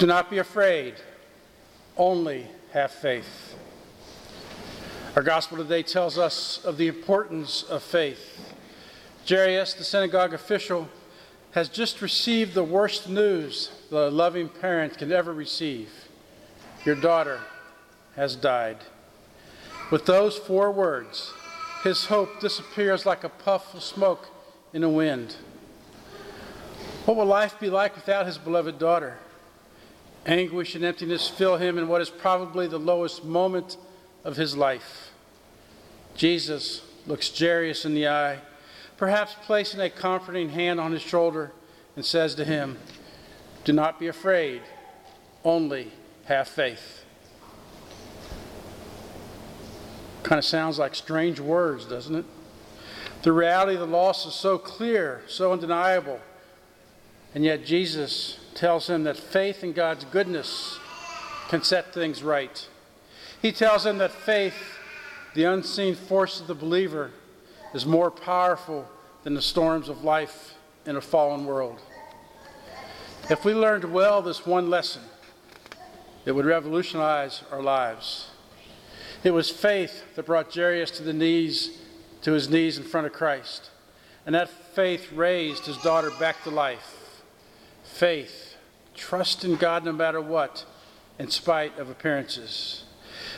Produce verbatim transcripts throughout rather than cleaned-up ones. Do not be afraid, only have faith. Our gospel today tells us of the importance of faith. Jairus, the synagogue official, has just received the worst news the loving parent can ever receive. Your daughter has died. With those four words, his hope disappears like a puff of smoke in the wind. What will life be like without his beloved daughter? Anguish and emptiness fill him in what is probably the lowest moment of his life. Jesus looks Jairus in the eye, perhaps placing a comforting hand on his shoulder, and says to him, "Do not be afraid, only have faith." Kind of sounds like strange words, doesn't it? The reality of the loss is so clear, so undeniable, and yet Jesus tells him that faith in God's goodness can set things right. He tells him that faith, the unseen force of the believer, is more powerful than the storms of life in a fallen world. If we learned well this one lesson, it would revolutionize our lives. It was faith that brought Jairus to the knees, to his knees in front of Christ, and that faith raised his daughter back to life. Faith, trust in God no matter what, in spite of appearances.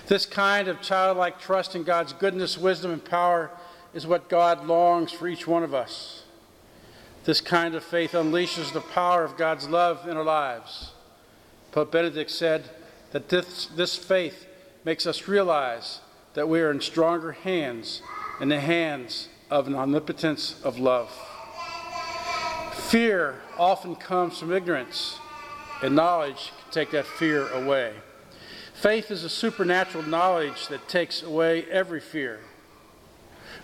This kind of childlike trust in God's goodness, wisdom, and power is what God longs for each one of us. This kind of faith unleashes the power of God's love in our lives. Pope Benedict said that this, this faith makes us realize that we are in stronger hands, in the hands of an omnipotence of love. Fear often comes from ignorance, and knowledge can take that fear away. Faith is a supernatural knowledge that takes away every fear.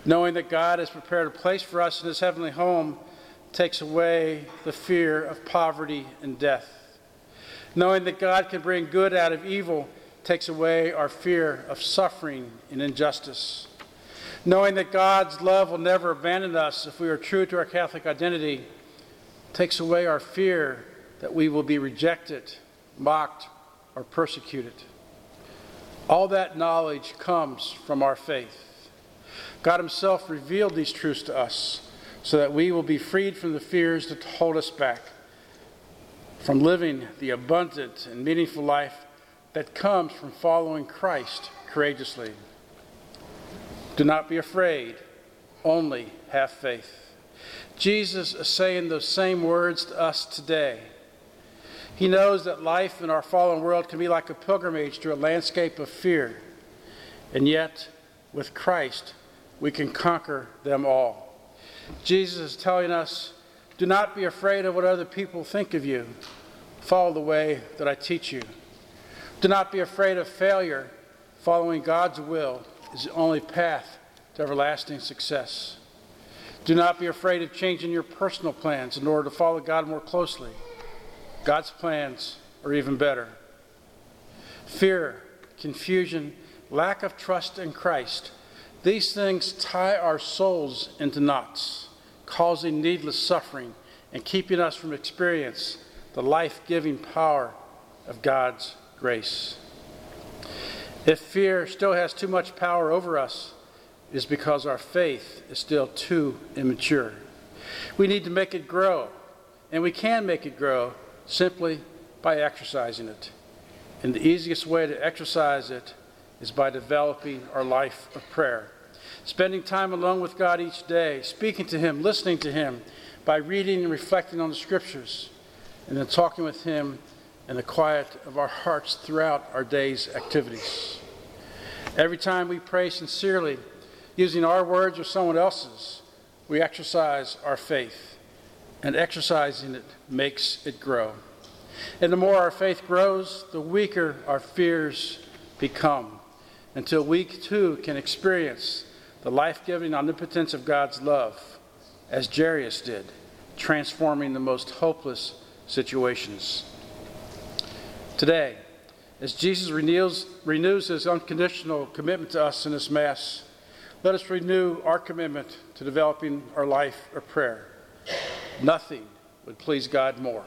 Knowing that God has prepared a place for us in his heavenly home takes away the fear of poverty and death. Knowing that God can bring good out of evil takes away our fear of suffering and injustice. Knowing that God's love will never abandon us if we are true to our Catholic identity takes away our fear that we will be rejected, mocked, or persecuted. All that knowledge comes from our faith. God himself revealed these truths to us so that we will be freed from the fears that hold us back from living the abundant and meaningful life that comes from following Christ courageously. Do not be afraid, only have faith. Jesus is saying those same words to us today. He knows that life in our fallen world can be like a pilgrimage to a landscape of fear. And yet, with Christ, we can conquer them all. Jesus is telling us, do not be afraid of what other people think of you. Follow the way that I teach you. Do not be afraid of failure. Following God's will is the only path to everlasting success. Do not be afraid of changing your personal plans in order to follow God more closely. God's plans are even better. Fear, confusion, lack of trust in Christ, these things tie our souls into knots, causing needless suffering and keeping us from experiencing the life-giving power of God's grace. If fear still has too much power over us, it is because our faith is still too immature. We need to make it grow, and we can make it grow simply by exercising it. And the easiest way to exercise it is by developing our life of prayer. Spending time alone with God each day, speaking to him, listening to him, by reading and reflecting on the scriptures, and then talking with him in the quiet of our hearts throughout our day's activities. Every time we pray sincerely, using our words or someone else's, we exercise our faith. And exercising it makes it grow. And the more our faith grows, the weaker our fears become, until we too can experience the life-giving omnipotence of God's love, as Jairus did, transforming the most hopeless situations. Today, as Jesus renews, renews his unconditional commitment to us in this Mass, let us renew our commitment to developing our life of prayer. Nothing would please God more.